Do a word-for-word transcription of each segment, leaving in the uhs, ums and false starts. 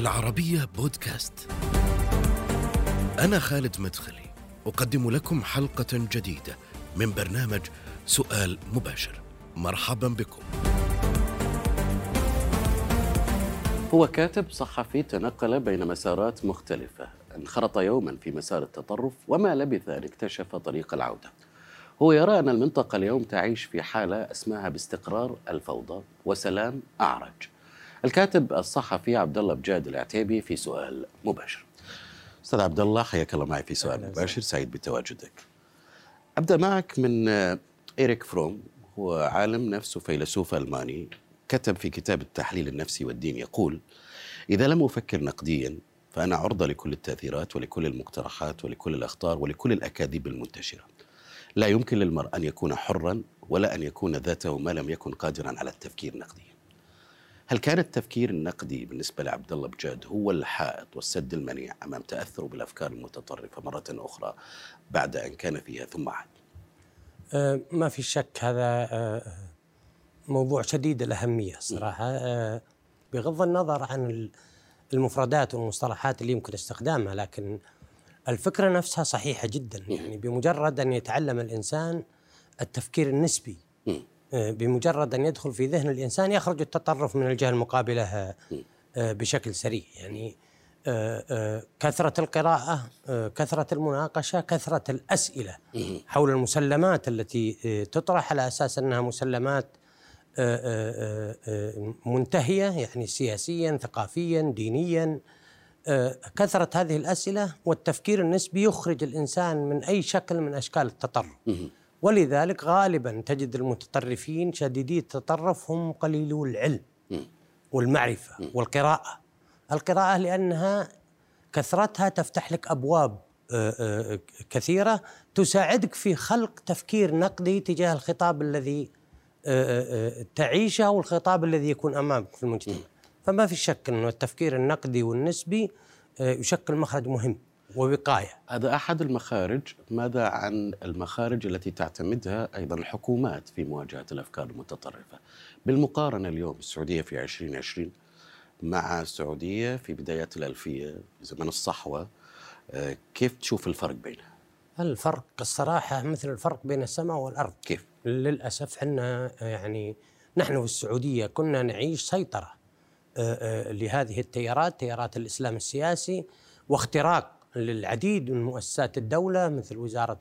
العربية بودكاست. أنا خالد مدخلي، أقدم لكم حلقة جديدة من برنامج سؤال مباشر. مرحبا بكم. هو كاتب صحفي تنقل بين مسارات مختلفة، انخرط يوما في مسار التطرف وما لبث أن اكتشف طريق العودة. هو يرى أن المنطقة اليوم تعيش في حالة اسمها باستقرار الفوضى وسلام أعرج. الكاتب الصحفي عبد الله بجاد العتيبي في سؤال مباشر. أستاذ عبد الله، حياك الله معي في سؤال مباشر، سعيد بتواجدك. أبدأ معك من إريك فروم، هو عالم نفس وفيلسوف ألماني، كتب في كتاب التحليل النفسي والدين، يقول: إذا لم أفكر نقديا فأنا عرضة لكل التأثيرات ولكل المقترحات ولكل الأخطار ولكل الأكاذيب المنتشرة. لا يمكن للمرء أن يكون حرا ولا أن يكون ذاته ما لم يكن قادرا على التفكير نقديا. هل كان التفكير النقدي بالنسبة لعبد الله بجاد هو الحائط والسد المنيع أمام تأثره بالأفكار المتطرفة مرة أخرى بعد أن كان فيها ثم عاد؟ أه ما في شك، هذا أه موضوع شديد الأهمية صراحة، أه بغض النظر عن المفردات والمصطلحات اللي يمكن استخدامها، لكن الفكرة نفسها صحيحة جدا. يعني بمجرد أن يتعلم الإنسان التفكير النسبي، بمجرد أن يدخل في ذهن الإنسان يخرج التطرف من الجهة المقابلة بشكل سريع. يعني كثرة القراءة، كثرة المناقشة، كثرة الأسئلة حول المسلمات التي تطرح على أساس أنها مسلمات منتهية، يعني سياسيا، ثقافيا، دينيا، كثرة هذه الأسئلة والتفكير النسبي يخرج الإنسان من أي شكل من أشكال التطرف. ولذلك غالبا تجد المتطرفين شديدي التطرف هم قليلو العلم والمعرفة والقراءة. القراءة لأنها كثرتها تفتح لك أبواب كثيرة تساعدك في خلق تفكير نقدي تجاه الخطاب الذي تعيشه والخطاب الذي يكون أمامك في المجتمع. فما في شك أن التفكير النقدي والنسبي يشكل مخرج مهم ووقاية. هذا أحد المخارج. ماذا عن المخارج التي تعتمدها أيضا الحكومات في مواجهة الأفكار المتطرفة؟ بالمقارنة اليوم السعودية في عشرين عشرين مع السعودية في بدايات الألفية زمن الصحوة، كيف تشوف الفرق بينها؟ الفرق الصراحة مثل الفرق بين السماء والأرض. كيف؟ للأسف حنا يعني نحن في السعودية كنا نعيش سيطرة لهذه التيارات، تيارات الإسلام السياسي، واختراق للعديد من مؤسسات الدولة مثل وزارة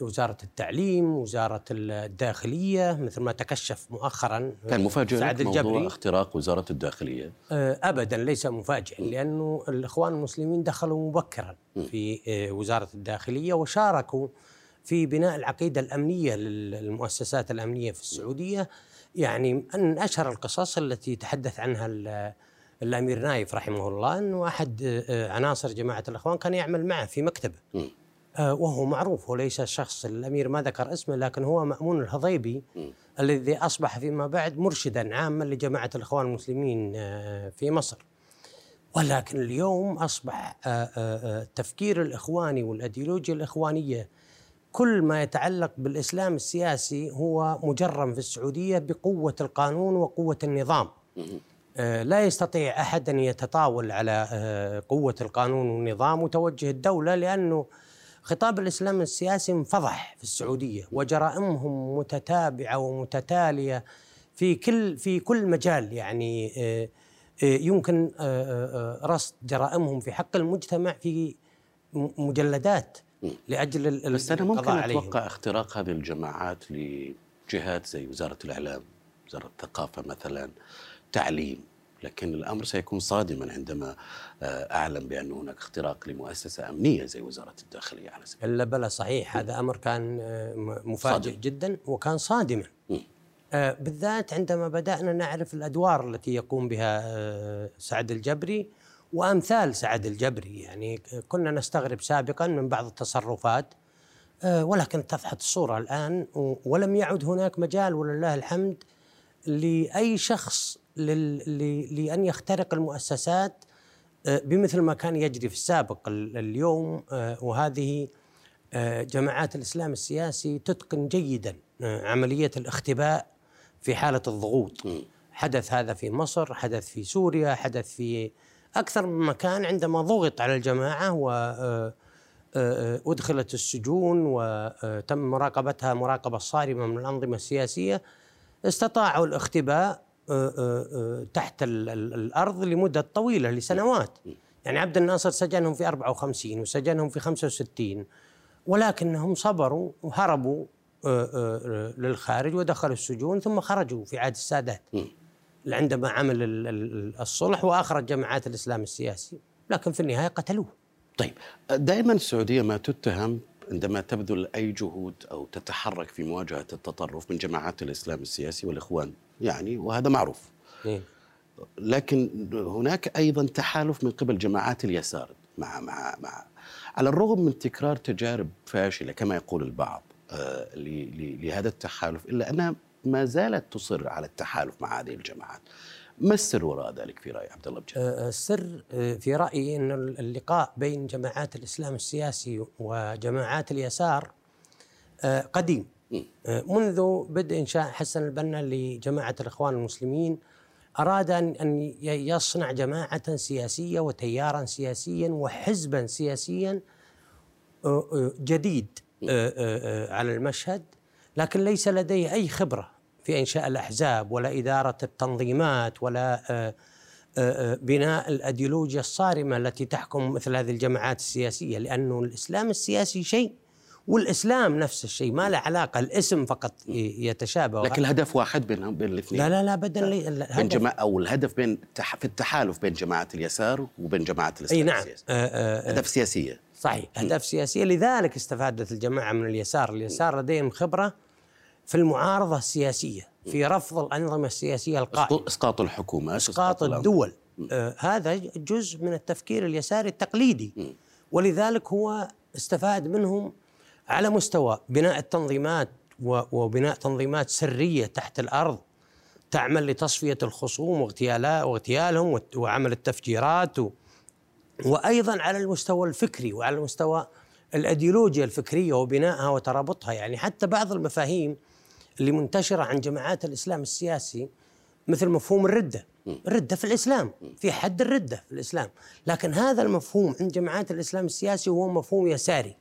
وزارة التعليم، وزارة الداخلية، مثل ما تكشف مؤخرا. كان مفاجئ سعد الجبري موضوع اختراق وزارة الداخلية؟ أبدا ليس مفاجئ، لأنه الإخوان المسلمين دخلوا مبكرا في وزارة الداخلية وشاركوا في بناء العقيدة الأمنية للمؤسسات الأمنية في السعودية. يعني من أشهر القصص التي تحدث عنها الأمير نايف رحمه الله، أنه أحد عناصر جماعة الإخوان كان يعمل معه في مكتبه، وهو معروف، هو ليس شخص، الأمير ما ذكر اسمه، لكن هو مأمون الهضيبي الذي أصبح فيما بعد مرشدا عاما لجماعة الإخوان المسلمين في مصر. ولكن اليوم أصبح التفكير الإخواني والأيديولوجيا الإخوانية كل ما يتعلق بالإسلام السياسي هو مجرم في السعودية بقوة القانون وقوة النظام. لا يستطيع أحد أن يتطاول على قوة القانون والنظام وتوجه الدولة، لأنه خطاب الإسلام السياسي انفضح في السعودية وجرائمهم متتابعة ومتتالية في كل في كل مجال. يعني يمكن رصد جرائمهم في حق المجتمع في مجلدات لأجل القضاء عليهم. بس أنا ممكن أتوقع اختراق هذه الجماعات لجهات زي وزارة الإعلام، وزارة الثقافة مثلاً، تعليم، لكن الأمر سيكون صادماً عندما أعلم بأن هناك اختراق لمؤسسة أمنية زي وزارة الداخلية على سبيل المثال. بلى صحيح، هذا أمر كان مفاجئ صادم جداً وكان صادماً، بالذات عندما بدأنا نعرف الأدوار التي يقوم بها سعد الجبري وأمثال سعد الجبري. يعني كنا نستغرب سابقاً من بعض التصرفات، ولكن اتضحت الصورة الآن، ولم يعد هناك مجال ولله الحمد لأي شخص لأن يخترق المؤسسات بمثل ما كان يجري في السابق. اليوم وهذه جماعات الإسلام السياسي تتقن جيدا عملية الاختباء في حالة الضغوط، حدث هذا في مصر، حدث في سوريا، حدث في أكثر من مكان عندما ضغط على الجماعة وأدخلت السجون وتم مراقبتها مراقبة صارمة من الأنظمة السياسية، استطاعوا الاختباء تحت الأرض لمدة طويلة لسنوات. يعني عبد الناصر سجنهم في أربعة وخمسين وسجنهم في خمسة وستين، ولكنهم صبروا وهربوا للخارج ودخلوا السجون ثم خرجوا في عهد السادات عندما عمل الصلح وأخرج جماعات الإسلام السياسي، لكن في النهاية قتلوه. طيب، دائما السعودية ما تتهم عندما تبذل أي جهود أو تتحرك في مواجهة التطرف من جماعات الإسلام السياسي والإخوان، يعني وهذا معروف. إيه؟ لكن هناك أيضا تحالف من قبل جماعات اليسار مع مع مع على الرغم من تكرار تجارب فاشلة كما يقول البعض آه لهذا التحالف، إلا أنها ما زالت تصر على التحالف مع هذه الجماعات. ما السر وراء ذلك في رأي عبد الله بجاد؟ السر في رأيي أن اللقاء بين جماعات الإسلام السياسي وجماعات اليسار قديم، منذ بدء إنشاء حسن البنا لجماعة الإخوان المسلمين أراد أن يصنع جماعة سياسية وتيارا سياسيا وحزبا سياسيا جديد على المشهد، لكن ليس لديه أي خبرة في إنشاء الأحزاب ولا إدارة التنظيمات ولا بناء الأيديولوجيا الصارمة التي تحكم مثل هذه الجماعات السياسية، لأنه الإسلام السياسي شيء والإسلام نفس الشيء، ما له علاقة، الاسم فقط يتشابه، لكن الهدف واحد بين بين الاثنين. لا لا لا أبدا، بين جماعة أو الهدف بين في التحالف بين جماعة اليسار وبين جماعة الإسلام. أي نعم. السياسي. آآ آآ هدف سياسية، صحيح، أهداف سياسية، لذلك استفادت الجماعة من اليسار. اليسار لديهم خبرة في المعارضة السياسية، في رفض الأنظمة السياسية القائمة، إسقاط الحكومات، إسقاط الدول. آه هذا جزء من التفكير اليساري التقليدي، م. ولذلك هو استفاد منهم على مستوى بناء التنظيمات وبناء تنظيمات سرية تحت الأرض تعمل لتصفية الخصوم واغتيالهم وعمل التفجيرات، وأيضا على المستوى الفكري وعلى المستوى الأيديولوجيا الفكرية وبنائها وترابطها. يعني حتى بعض المفاهيم اللي منتشرة عن جماعات الإسلام السياسي مثل مفهوم الردة، الردة في الإسلام، في حد الردة في الإسلام، لكن هذا المفهوم عند جماعات الإسلام السياسي هو مفهوم يساري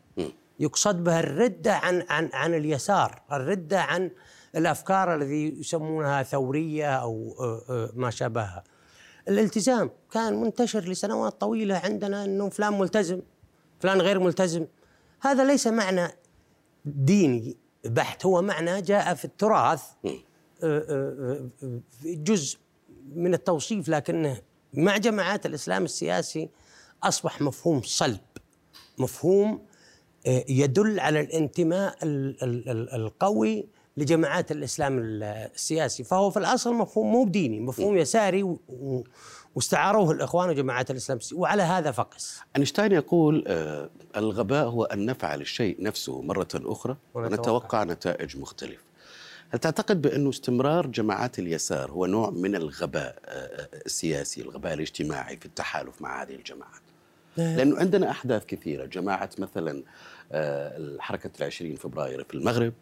يقصد بها الردة عن عن عن اليسار، الردة عن الأفكار التي يسمونها ثورية أو ما شابهها. الالتزام كان منتشر لسنوات طويلة عندنا، أنه فلان ملتزم فلان غير ملتزم، هذا ليس معنى ديني بحت، هو معنى جاء في التراث جزء من التوصيف، لكنه مع جماعات الإسلام السياسي أصبح مفهوم صلب، مفهوم يدل على الانتماء القوي لجماعات الإسلام السياسي، فهو في الأصل مفهوم مو ديني، مفهوم يساري واستعاروه الإخوان وجماعات الإسلام السياسي، وعلى هذا فقس. أينشتاين يقول آه الغباء هو أن نفعل الشيء نفسه مرة أخرى ونتوقع نتائج مختلفة. هل تعتقد بأنه استمرار جماعات اليسار هو نوع من الغباء آه السياسي، الغباء الاجتماعي في التحالف مع هذه الجماعات؟ لا. لأنه عندنا أحداث كثيرة، جماعة مثلا الحركة العشرين فبراير في المغرب،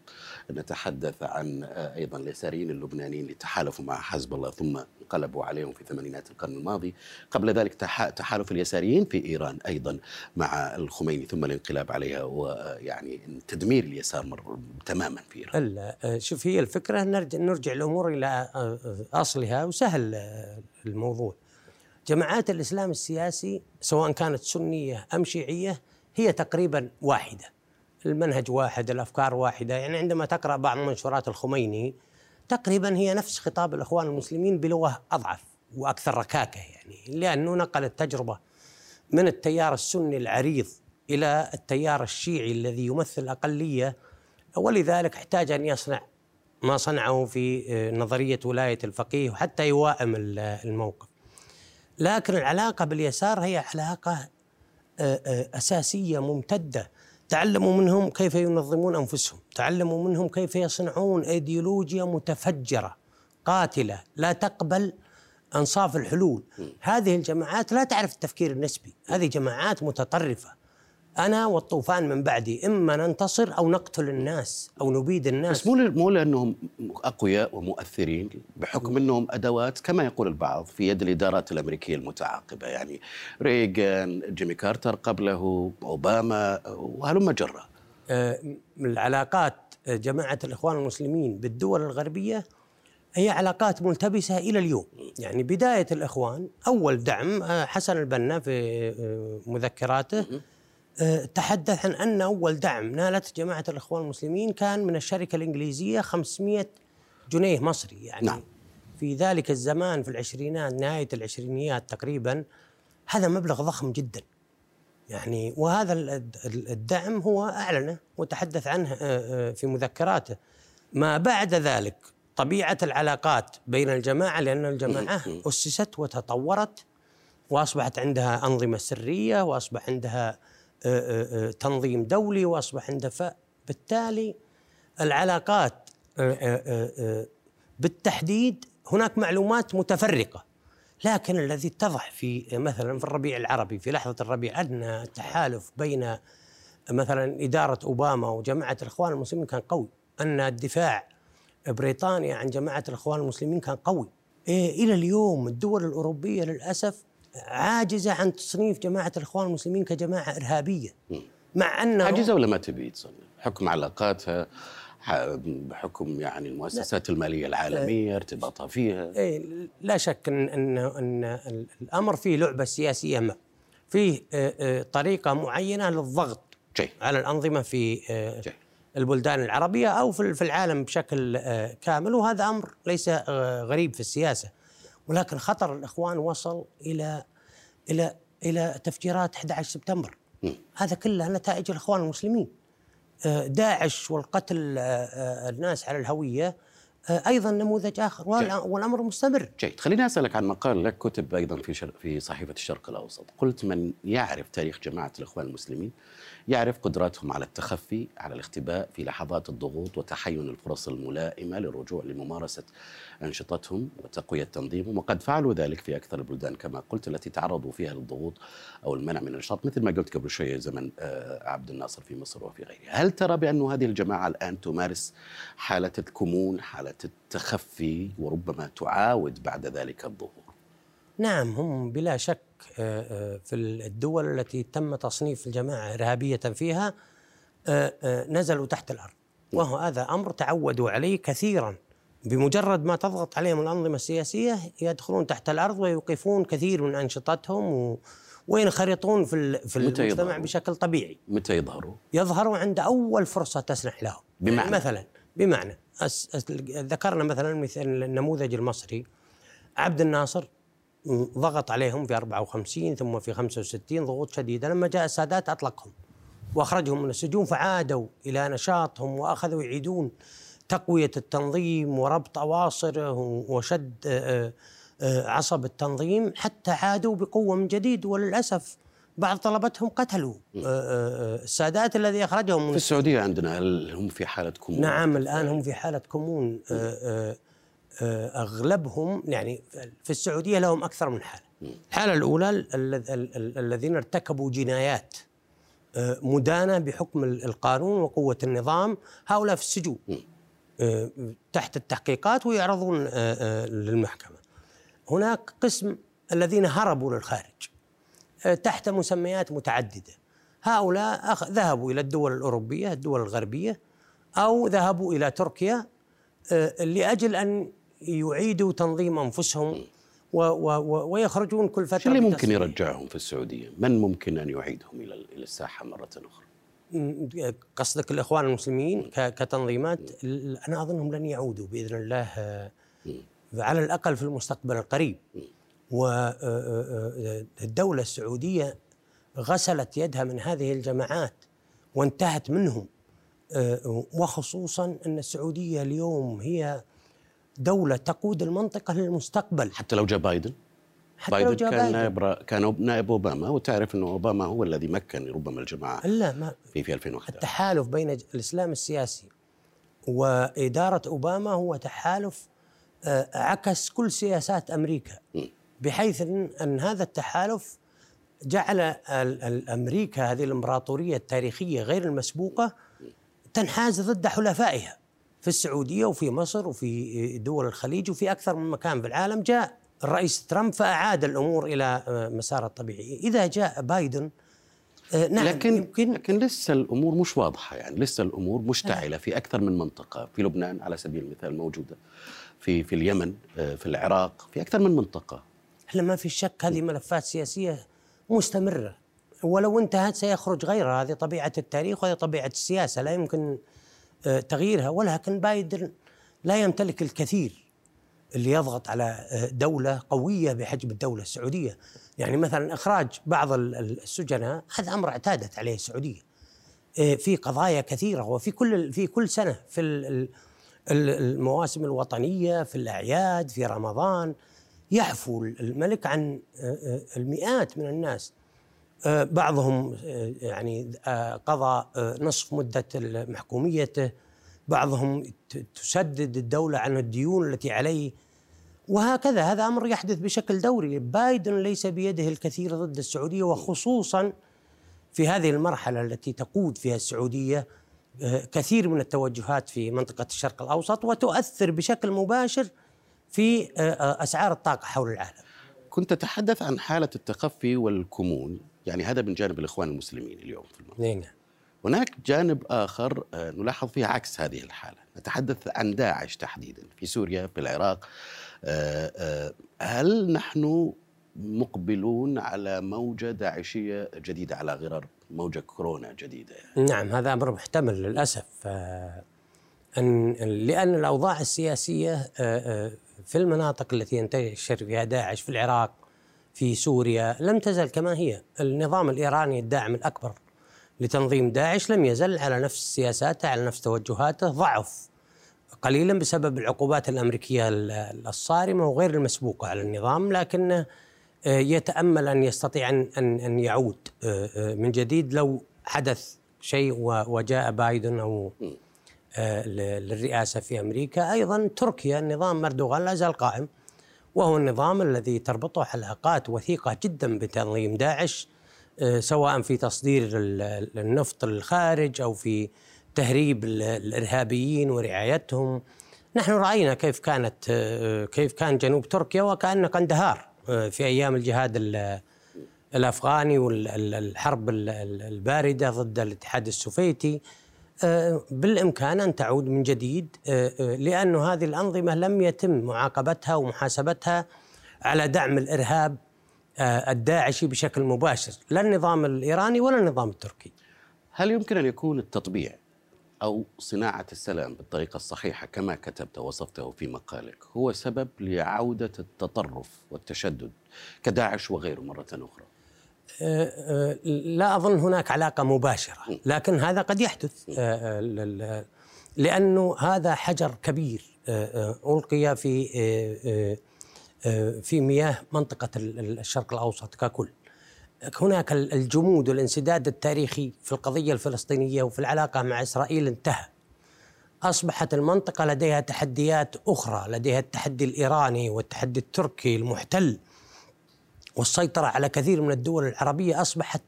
نتحدث عن أيضا اليساريين اللبنانيين اللي تحالفوا مع حزب الله ثم انقلبوا عليهم في ثمانينات القرن الماضي، قبل ذلك تحالف اليساريين في إيران أيضا مع الخميني ثم الانقلاب عليها، ويعني تدمير اليسار تماما في إيران. لا، شوف، هي الفكرة نرجع, نرجع الأمور إلى أصلها، وسهل الموضوع. جماعات الإسلام السياسي سواء كانت سنية أم شيعية هي تقريبا واحدة، المنهج واحد، الأفكار واحدة. يعني عندما تقرأ بعض منشورات الخميني تقريبا هي نفس خطاب الإخوان المسلمين بلغة أضعف وأكثر ركاكة، يعني لأنه نقل التجربة من التيار السني العريض إلى التيار الشيعي الذي يمثل أقلية، ولذلك احتاج أن يصنع ما صنعه في نظرية ولاية الفقيه وحتى يوائم الموقف. لكن العلاقة باليسار هي علاقة أساسية ممتدة، تعلموا منهم كيف ينظمون أنفسهم، تعلموا منهم كيف يصنعون أيديولوجيا متفجرة قاتلة لا تقبل أنصاف الحلول. هذه الجماعات لا تعرف التفكير النسبي، هذه جماعات متطرفة أنا والطوفان من بعدي، إما ننتصر أو نقتل الناس أو نبيد الناس. بس مو لأنهم أقوياء ومؤثرين بحكم أنهم أدوات كما يقول البعض في يد الإدارات الأمريكية المتعاقبة، يعني ريغان، جيمي كارتر قبله، أوباما، وهلم جرة. العلاقات جماعة الإخوان المسلمين بالدول الغربية هي علاقات ملتبسة إلى اليوم. يعني بداية الإخوان أول دعم حسن البنا في مذكراته تحدث عن أن أول دعم نالت جماعة الإخوان المسلمين كان من الشركة الإنجليزية خمسمئة جنيه مصري، يعني نعم. في ذلك الزمان في العشرينات، نهاية العشرينيات تقريبا، هذا مبلغ ضخم جدا يعني، وهذا الدعم هو أعلنه وتحدث عنه في مذكراته. ما بعد ذلك طبيعة العلاقات بين الجماعة، لأن الجماعة أسست وتطورت وأصبحت عندها أنظمة سرية وأصبح عندها تنظيم دولي وأصبح عندها، فبالتالي العلاقات بالتحديد هناك معلومات متفرقة، لكن الذي اتضح في مثلا في الربيع العربي، في لحظة الربيع، أن التحالف بين مثلا إدارة أوباما وجماعة الإخوان المسلمين كان قوي، أن الدفاع بريطانيا عن جماعة الإخوان المسلمين كان قوي. إلى اليوم الدول الأوروبية للأسف عاجزة عن تصنيف جماعة الإخوان المسلمين كجماعة إرهابية، مع أنه عاجزة ولا ما تبي تصنف بحكم علاقاتها، بحكم يعني المؤسسات لا. المالية العالمية، ارتباطها فيها. إيه لا شك أن, أن, أن الأمر فيه لعبة سياسية، ما فيه طريقة معينة للضغط جي. على الأنظمة في جي. البلدان العربية أو في العالم بشكل كامل، وهذا أمر ليس غريب في السياسة، ولكن خطر الإخوان وصل إلى إلى إلى تفجيرات أحد عشر سبتمبر. م. هذا كله نتائج الإخوان المسلمين. داعش والقتل الناس على الهوية أيضا نموذج آخر، والأمر مستمر. جيد، خليني أسألك عن مقال لك كتب أيضا في شر... في صحيفة الشرق الأوسط، قلت من يعرف تاريخ جماعة الإخوان المسلمين يعرف قدراتهم على التخفي، على الاختباء في لحظات الضغوط وتحين الفرص الملائمة للرجوع لممارسة أنشطتهم وتقوية تنظيمهم، وقد فعلوا ذلك في أكثر البلدان كما قلت التي تعرضوا فيها للضغوط أو المنع من النشاط، مثل ما قلت قبل شوية زمن عبد الناصر في مصر وفي غيرها. هل ترى بأن هذه الجماعة الآن تمارس حالة الكمون، حالة التخفي، وربما تعاود بعد ذلك الظهور؟ نعم، هم بلا شك في الدول التي تم تصنيف الجماعة إرهابية فيها نزلوا تحت الأرض، وهذا أمر تعودوا عليه كثيرا. بمجرد ما تضغط عليهم الأنظمة السياسية يدخلون تحت الأرض ويوقفون كثير من أنشطتهم وينخرطون في في المجتمع بشكل طبيعي. متى يظهروا؟ يظهروا عند أول فرصة تسنح لهم. بمعنى مثلا بمعنى ذكرنا مثلا مثل النموذج المصري، عبد الناصر ضغط عليهم في أربعة وخمسين ثم في خمسة وستين ضغوط شديدة، لما جاء السادات أطلقهم وأخرجهم من السجون، فعادوا إلى نشاطهم وأخذوا يعيدون تقوية التنظيم وربط أواصره وشد عصب التنظيم حتى عادوا بقوة من جديد، وللأسف بعض طلبتهم قتلوا السادات الذي أخرجهم من في السعودية. عندنا هل هم في حالة كمون؟ نعم، الآن هم في حالة كمون. أغلبهم يعني في السعودية لهم أكثر من حالة. الحالة الأولى الذين ارتكبوا جنايات مدانة بحكم القانون وقوة النظام، هؤلاء في السجون تحت التحقيقات ويعرضون للمحكمة. هناك قسم الذين هربوا للخارج تحت مسميات متعددة، هؤلاء ذهبوا إلى الدول الأوروبية، الدول الغربية، أو ذهبوا إلى تركيا لأجل أن يعيدوا تنظيم أنفسهم و و ويخرجون كل فترة. شو اللي ممكن يرجعهم في السعودية؟ من ممكن أن يعيدهم إلى الساحة مرة أخرى؟ قصدك الإخوان المسلمين كتنظيمات؟ أنا أظنهم لن يعودوا بإذن الله، على الأقل في المستقبل القريب. والدولة السعودية غسلت يدها من هذه الجماعات وانتهت منهم، وخصوصا أن السعودية اليوم هي دولة تقود المنطقة للمستقبل. حتى لو جاء بايدن، حتى بايدن لو جاء كان نائب كان نائب أوباما، وتعرف أن أوباما هو الذي مكن ربما الجماعة لا ما في في ألفين وواحد. التحالف بين الإسلام السياسي وإدارة أوباما هو تحالف عكس كل سياسات أمريكا، بحيث أن هذا التحالف جعل أمريكا هذه الإمبراطورية التاريخية غير المسبوقة تنحاز ضد حلفائها في السعودية وفي مصر وفي دول الخليج وفي أكثر من مكان في العالم. جاء الرئيس ترامب فأعاد الأمور إلى مسارها الطبيعي. إذا جاء بايدن نعم، لكن يمكن لكن لسه الأمور مش واضحة، يعني لسه الأمور مشتعلة في أكثر من منطقة، في لبنان على سبيل المثال موجودة، في في اليمن، في العراق، في أكثر من منطقة. احنا ما في شك هذه ملفات سياسية مستمرة، ولو انتهت سيخرج غيرها، هذه طبيعة التاريخ وهذه طبيعة السياسة لا يمكن تغييرها. ولكن بايدن لا يمتلك الكثير اللي يضغط على دولة قوية بحجم الدولة السعودية. يعني مثلا إخراج بعض السجناء هذا أمر اعتادت عليه السعودية في قضايا كثيرة، وفي كل في كل سنة في المواسم الوطنية، في الأعياد، في رمضان، يعفو الملك عن المئات من الناس. بعضهم يعني قضى نصف مدة محكوميته، بعضهم تسدد الدولة عن الديون التي عليه، وهكذا. هذا أمر يحدث بشكل دوري. بايدن ليس بيده الكثير ضد السعودية، وخصوصا في هذه المرحلة التي تقود فيها السعودية كثير من التوجهات في منطقة الشرق الأوسط، وتؤثر بشكل مباشر في أسعار الطاقة حول العالم. كنت تتحدث عن حالة التخفي والكمون، يعني هذا من جانب الإخوان المسلمين اليوم في المنطقة. هناك جانب آخر نلاحظ فيه عكس هذه الحالة، نتحدث عن داعش تحديدا في سوريا، في العراق. هل نحن مقبلون على موجة داعشية جديدة على غرار موجة كورونا جديدة؟ نعم، هذا أمر محتمل للأسف، أن لأن الأوضاع السياسية في المناطق التي ينتشر فيها داعش، في العراق، في سوريا، لم تزل كما هي. النظام الإيراني الداعم الأكبر لتنظيم داعش لم يزل على نفس سياساته، على نفس توجهاته، ضعف قليلا بسبب العقوبات الأمريكية الصارمة وغير المسبوقة على النظام، لكنه يتأمل أن يستطيع أن أن يعود من جديد لو حدث شيء وجاء بايدن أو للرئاسة في أمريكا. أيضا تركيا، النظام مردوغان لا زال قائم، وهو النظام الذي تربطه علاقات وثيقة جدا بتنظيم داعش، سواء في تصدير النفط للخارج أو في تهريب الإرهابيين ورعايتهم. نحن رأينا كيف كانت كيف كان جنوب تركيا وكأن قندهار في أيام الجهاد الأفغاني والحرب الباردة ضد الاتحاد السوفيتي. بالإمكان أن تعود من جديد، لأن هذه الأنظمة لم يتم معاقبتها ومحاسبتها على دعم الإرهاب الداعشي بشكل مباشر، لا النظام الإيراني ولا النظام التركي. هل يمكن أن يكون التطبيع أو صناعة السلام بالطريقة الصحيحة كما كتبت ووصفته في مقالك هو سبب لعودة التطرف والتشدد كداعش وغيره مرة أخرى؟ لا أظن هناك علاقة مباشرة، لكن هذا قد يحدث، لأنه هذا حجر كبير ألقي في في مياه منطقة الشرق الأوسط ككل. هناك الجمود والانسداد التاريخي في القضية الفلسطينية وفي العلاقة مع إسرائيل انتهى. أصبحت المنطقة لديها تحديات أخرى، لديها التحدي الإيراني والتحدي التركي المحتل والسيطرة على كثير من الدول العربية. أصبحت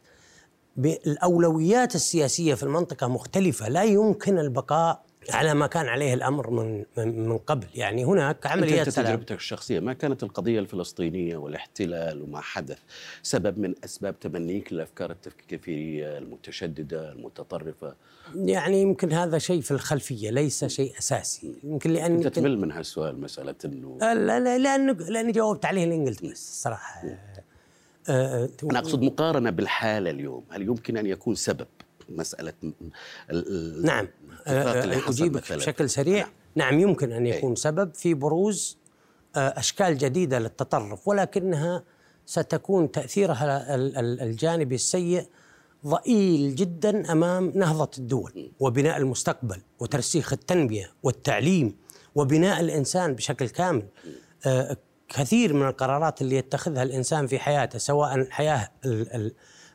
الأولويات السياسية في المنطقة مختلفة، لا يمكن البقاء على ما كان عليه الأمر من من قبل. يعني هناك عمليات سلام. تجربتك الشخصية، ما كانت القضية الفلسطينية والاحتلال وما حدث سبب من أسباب تبنيك للأفكار التكفيرية المتشددة المتطرفة؟ يعني يمكن هذا شيء في الخلفية، ليس شيء أساسي. يمكن لأن أنت تمل من هالسؤال، مسألة إنه لا لا لأنه لأني جاوبت عليه الإنجليزي الصراحة. أه أنا أقصد مقارنة بالحالة اليوم، هل يمكن أن يكون سبب مسألة ال نعم أجيبك بشكل سريع. نعم. نعم يمكن أن يكون سبب في بروز أشكال جديدة للتطرف، ولكنها ستكون تأثيرها الجانبي السيء ضئيل جدا أمام نهضة الدول وبناء المستقبل وترسيخ التنمية والتعليم وبناء الإنسان بشكل كامل. كثير من القرارات اللي يتخذها الإنسان في حياته، سواء الحياة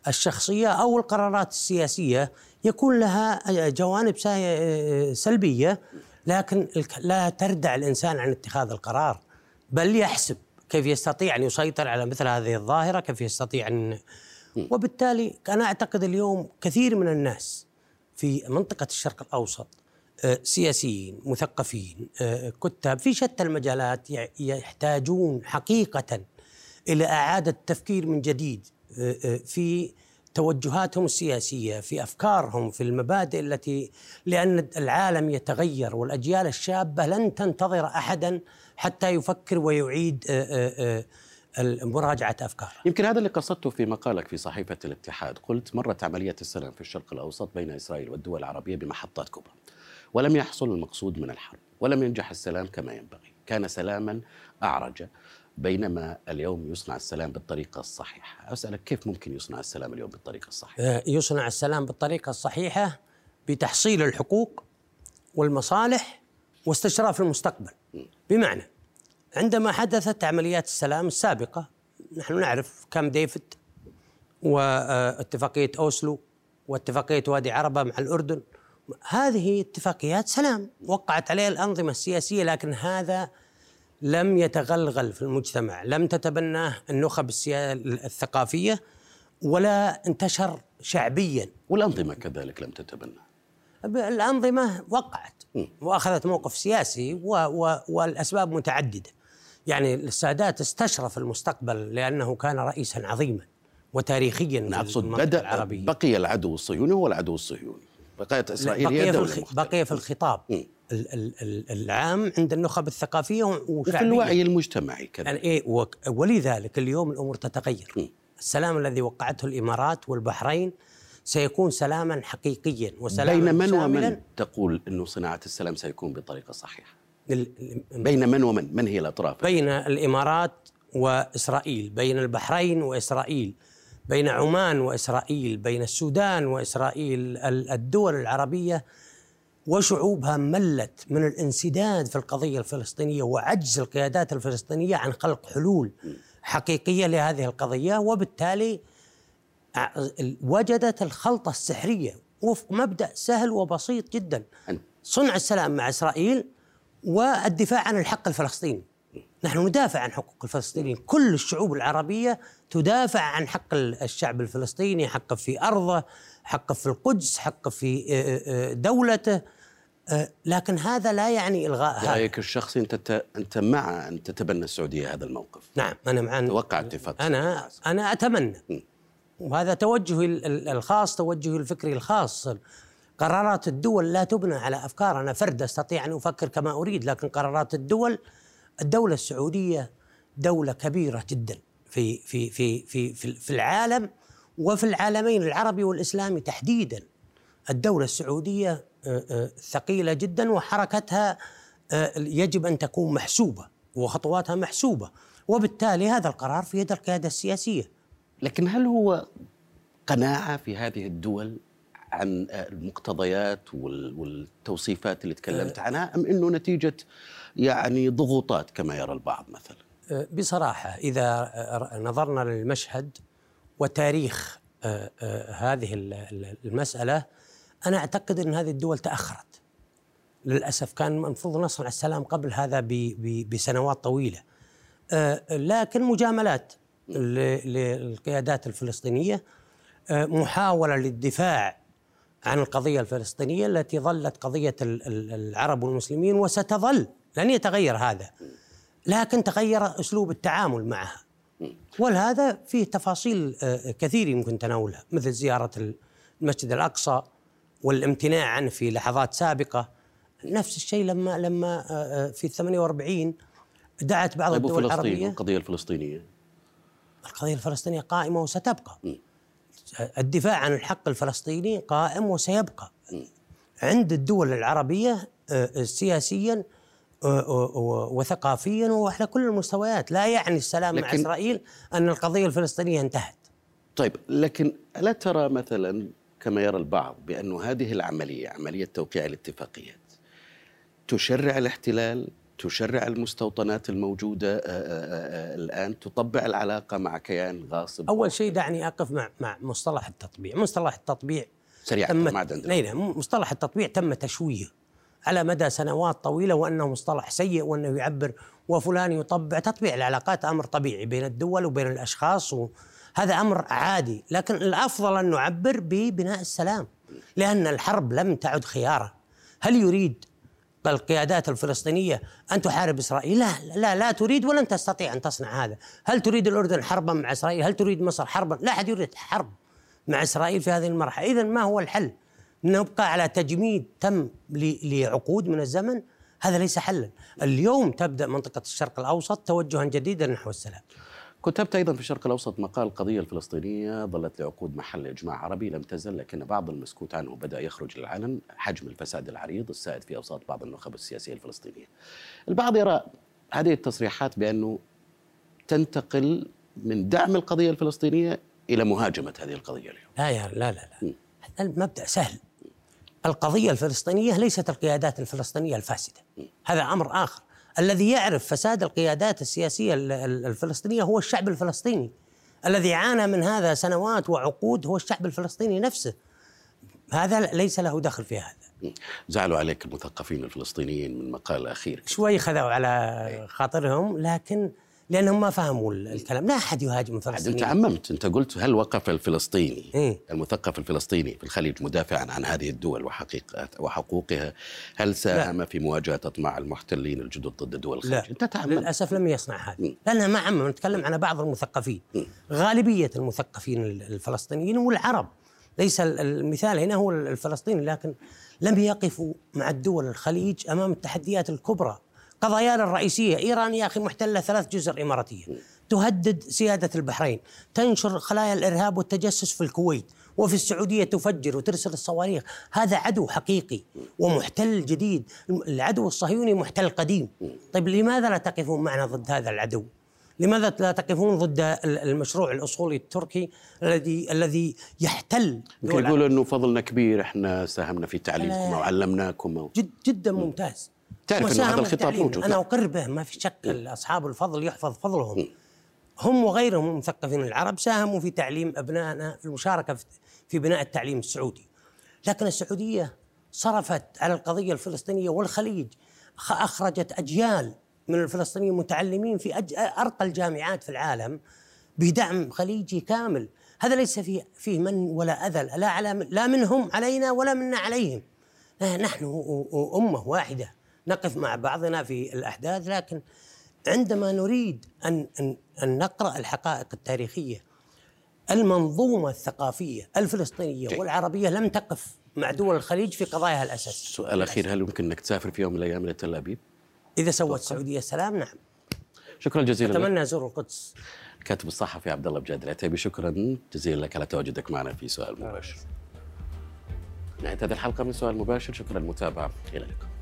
الشخصية أو القرارات السياسية، يكون لها جوانب سلبية، لكن لا تردع الإنسان عن اتخاذ القرار، بل يحسب كيف يستطيع أن يسيطر على مثل هذه الظاهرة، كيف يستطيع أن وبالتالي أنا أعتقد اليوم كثير من الناس في منطقة الشرق الأوسط سياسيين، مثقفين، كتاب في شتى المجالات يحتاجون حقيقة إلى إعادة التفكير من جديد في توجهاتهم السياسية، في أفكارهم، في المبادئ التي، لأن العالم يتغير والأجيال الشابة لن تنتظر أحدا حتى يفكر ويعيد مراجعة أفكاره. يمكن هذا اللي قصدته في مقالك في صحيفة الاتحاد، قلت مرت عملية السلام في الشرق الأوسط بين إسرائيل والدول العربية بمحطات كبرى ولم يحصل المقصود من الحرب ولم ينجح السلام كما ينبغي، كان سلاما أعرج، بينما اليوم يصنع السلام بالطريقة الصحيحة. أسألك كيف ممكن يصنع السلام اليوم بالطريقة الصحيحة؟ يصنع السلام بالطريقة الصحيحة بتحصيل الحقوق والمصالح واستشراف المستقبل. بمعنى عندما حدثت عمليات السلام السابقة، نحن نعرف كامب ديفيد واتفاقية أوسلو واتفاقية وادي عربة مع الأردن، هذه اتفاقيات سلام وقعت عليها الأنظمة السياسية، لكن هذا لم يتغلغل في المجتمع، لم تتبناه النخب الثقافية ولا انتشر شعبيا، والأنظمة كذلك لم تتبناه. الأنظمة وقعت وأخذت موقف سياسي و و والأسباب متعددة. يعني السادات استشرف المستقبل لأنه كان رئيسا عظيما وتاريخيا. نقصد بدأ، بقي العدو الصهيوني هو العدو الصهيوني، بقيت إسرائيل هي دولة مختلفة. بقي في الخطاب العام عند النخب الثقافية وفي الوعي المجتمعي كذلك. يعني ولذلك اليوم الأمور تتغير. م. السلام الذي وقعته الإمارات والبحرين سيكون سلاما حقيقيا وسلاما بين من شاملا. ومن تقول أنه صناعة السلام سيكون بطريقة صحيحة؟ بين من ومن؟ من هي الأطراف؟ بين الإمارات وإسرائيل، بين البحرين وإسرائيل، بين عمان وإسرائيل، بين السودان وإسرائيل. الدول العربية وشعوبها ملت من الانسداد في القضية الفلسطينية وعجز القيادات الفلسطينية عن خلق حلول حقيقية لهذه القضية، وبالتالي وجدت الخلطة السحرية وفق مبدأ سهل وبسيط جدا، صنع السلام مع إسرائيل والدفاع عن الحق الفلسطيني. نحن ندافع عن حقوق الفلسطينيين، كل الشعوب العربية تدافع عن حق الشعب الفلسطيني، حقه في أرضه، حقه في القدس، حقه في دولته، لكن هذا لا يعني إلغاء هذا. رأيك الشخصي أنت أنت مع أن تتبنى السعودية هذا الموقف؟ نعم أنا مع. توقع اتفاق. أنا أنا أتمنى، وهذا توجهي الخاص، توجهي الفكري الخاص. قرارات الدول لا تبنى على أفكار، أنا فرد أستطيع أن أفكر كما أريد، لكن قرارات الدول، الدولة السعودية دولة كبيرة جدا في في في في في العالم وفي العالمين العربي والإسلامي تحديدا. الدولة السعودية ثقيلة جدا وحركتها يجب أن تكون محسوبة وخطواتها محسوبة، وبالتالي هذا القرار في يد القيادة السياسية. لكن هل هو قناعة في هذه الدول عن المقتضيات والتوصيفات اللي تكلمت عنها، أم أنه نتيجة يعني ضغوطات كما يرى البعض مثلا؟ بصراحة إذا نظرنا للمشهد وتاريخ هذه المسألة، أنا أعتقد أن هذه الدول تأخرت للأسف، كان المفروض نصنع السلام قبل هذا بسنوات طويلة، لكن مجاملات للقيادات الفلسطينية، محاولة للدفاع عن القضية الفلسطينية التي ظلت قضية العرب والمسلمين وستظل، لن يتغير هذا، لكن تغير أسلوب التعامل معها، ولهذا فيه تفاصيل كثيرة يمكن تناولها، مثل زيارة المسجد الأقصى والامتناع عنه في لحظات سابقة. نفس الشيء لما لما في ثمانية وأربعين دعت بعض الدول العربية. القضية الفلسطينية القضية الفلسطينية قائمة وستبقى، الدفاع عن الحق الفلسطيني قائم وسيبقى عند الدول العربية سياسياً وثقافياً وعلى كل المستويات. لا يعني السلام مع إسرائيل أن القضية الفلسطينية انتهت. طيب، لكن ألا ترى مثلاً كما يرى البعض بأن هذه العملية، عملية توقيع الاتفاقيات، تشرع الاحتلال، تشرع المستوطنات الموجودة آآ آآ الآن، تطبع العلاقة مع كيان غاصب؟ أول شيء دعني أقف مع مع مصطلح التطبيع. مصطلح التطبيع سريع، ما عندنا. مصطلح التطبيع تم تشويه على مدى سنوات طويلة، وأنه مصطلح سيء، وأنه يعبر وفلان يطبع. تطبيع العلاقات أمر طبيعي بين الدول وبين الأشخاص، هذا أمر عادي، لكن الأفضل أن نعبر ببناء السلام، لأن الحرب لم تعد خيارا. هل يريد القيادات الفلسطينية أن تحارب إسرائيل؟ لا لا لا تريد ولن تستطيع أن تصنع هذا. هل تريد الأردن حربا مع إسرائيل؟ هل تريد مصر حربا؟ لا أحد يريد حرب مع إسرائيل في هذه المرحلة. إذا ما هو الحل؟ نبقى على تجميد تم لعقود من الزمن؟ هذا ليس حلا. اليوم تبدأ منطقة الشرق الأوسط توجها جديدا نحو السلام. كتبت أيضا في الشرق الأوسط مقال القضية الفلسطينية ظلت لعقود محل إجماع عربي لم تزل، لكن بعض المسكوت عنه بدأ يخرج للعلن، حجم الفساد العريض السائد في أوساط بعض النخب السياسية الفلسطينية. البعض يرى هذه التصريحات بأنه تنتقل من دعم القضية الفلسطينية إلى مهاجمة هذه القضية اليوم. لا يا لا لا لا المبدأ سهل. القضية الفلسطينية ليست القيادات الفلسطينية الفاسدة، هذا أمر آخر. الذي يعرف فساد القيادات السياسية الفلسطينية هو الشعب الفلسطيني الذي عانى من هذا سنوات وعقود، هو الشعب الفلسطيني نفسه، هذا ليس له دخل في هذا. زعلوا عليك المثقفين الفلسطينيين من المقال الأخير؟ شوي خذوا على خاطرهم، لكن لأنهم ما فهموا الكلام. لا أحد يهاجم الفلسطينيين. أنت عممت، أنت قلت هل وقف الفلسطيني إيه؟ المثقف الفلسطيني في الخليج مدافعا عن هذه الدول وحقيقة وحقوقها هل ساهم لا. في مواجهة أطماع المحتلين الجدد ضد دول الخليج؟ لا. أنت تعمم. للأسف لم يصنع هذا، لأننا ما عمم. نتكلم عن بعض المثقفين، م. غالبية المثقفين الفلسطينيين والعرب، ليس المثال هنا هو الفلسطيني، لكن لم يقفوا مع الدول الخليج أمام التحديات الكبرى. قضايانا الرئيسية، إيران يا أخي محتلة ثلاث جزر إماراتية، تهدد سيادة البحرين، تنشر خلايا الإرهاب والتجسس في الكويت، وفي السعودية تفجر وترسل الصواريخ. هذا عدو حقيقي ومحتل جديد. العدو الصهيوني محتل قديم. طيب لماذا لا تقفون معنا ضد هذا العدو؟ لماذا لا تقفون ضد المشروع الأصولي التركي الذي الذي يحتل؟ يقولوا أنه فضلنا كبير، إحنا ساهمنا في تعليمكم وعلمناكم. جد جدا ممتاز. تعرف أن هذا الخطاب موجود، أنا أقر به ما في شك. أصحاب الفضل يحفظ فضلهم. هم وغيرهم من المثقفين العرب ساهموا في تعليم أبنائنا، في المشاركة في بناء التعليم السعودي، لكن السعودية صرفت على القضية الفلسطينية والخليج، أخرجت أجيال من الفلسطينيين متعلمين في أرقى الجامعات في العالم بدعم خليجي كامل. هذا ليس فيه فيه من ولا أذل، لا على لا منهم علينا ولا منا عليهم. نحن أمة واحدة، نقف مع بعضنا في الأحداث، لكن عندما نريد أن, أن, أن نقرأ الحقائق التاريخية، المنظومة الثقافية الفلسطينية جي. والعربية لم تقف مع دول الخليج في قضاياها الأساسية. سؤال أخير، هل يمكن أنك تسافر في يوم من الأيام إلى تل أبيب؟ إذا سوت السعودية السلام نعم. شكرا جزيلا. أتمنى أزور القدس. الكاتب الصحفي عبد الله بجاد العتيبي، شكرا جزيلا لك على تواجدك معنا في سؤال مباشر. نهاية هذه الحلقة من سؤال مباشر، شكرا للمتابعة، إلى اللقاء.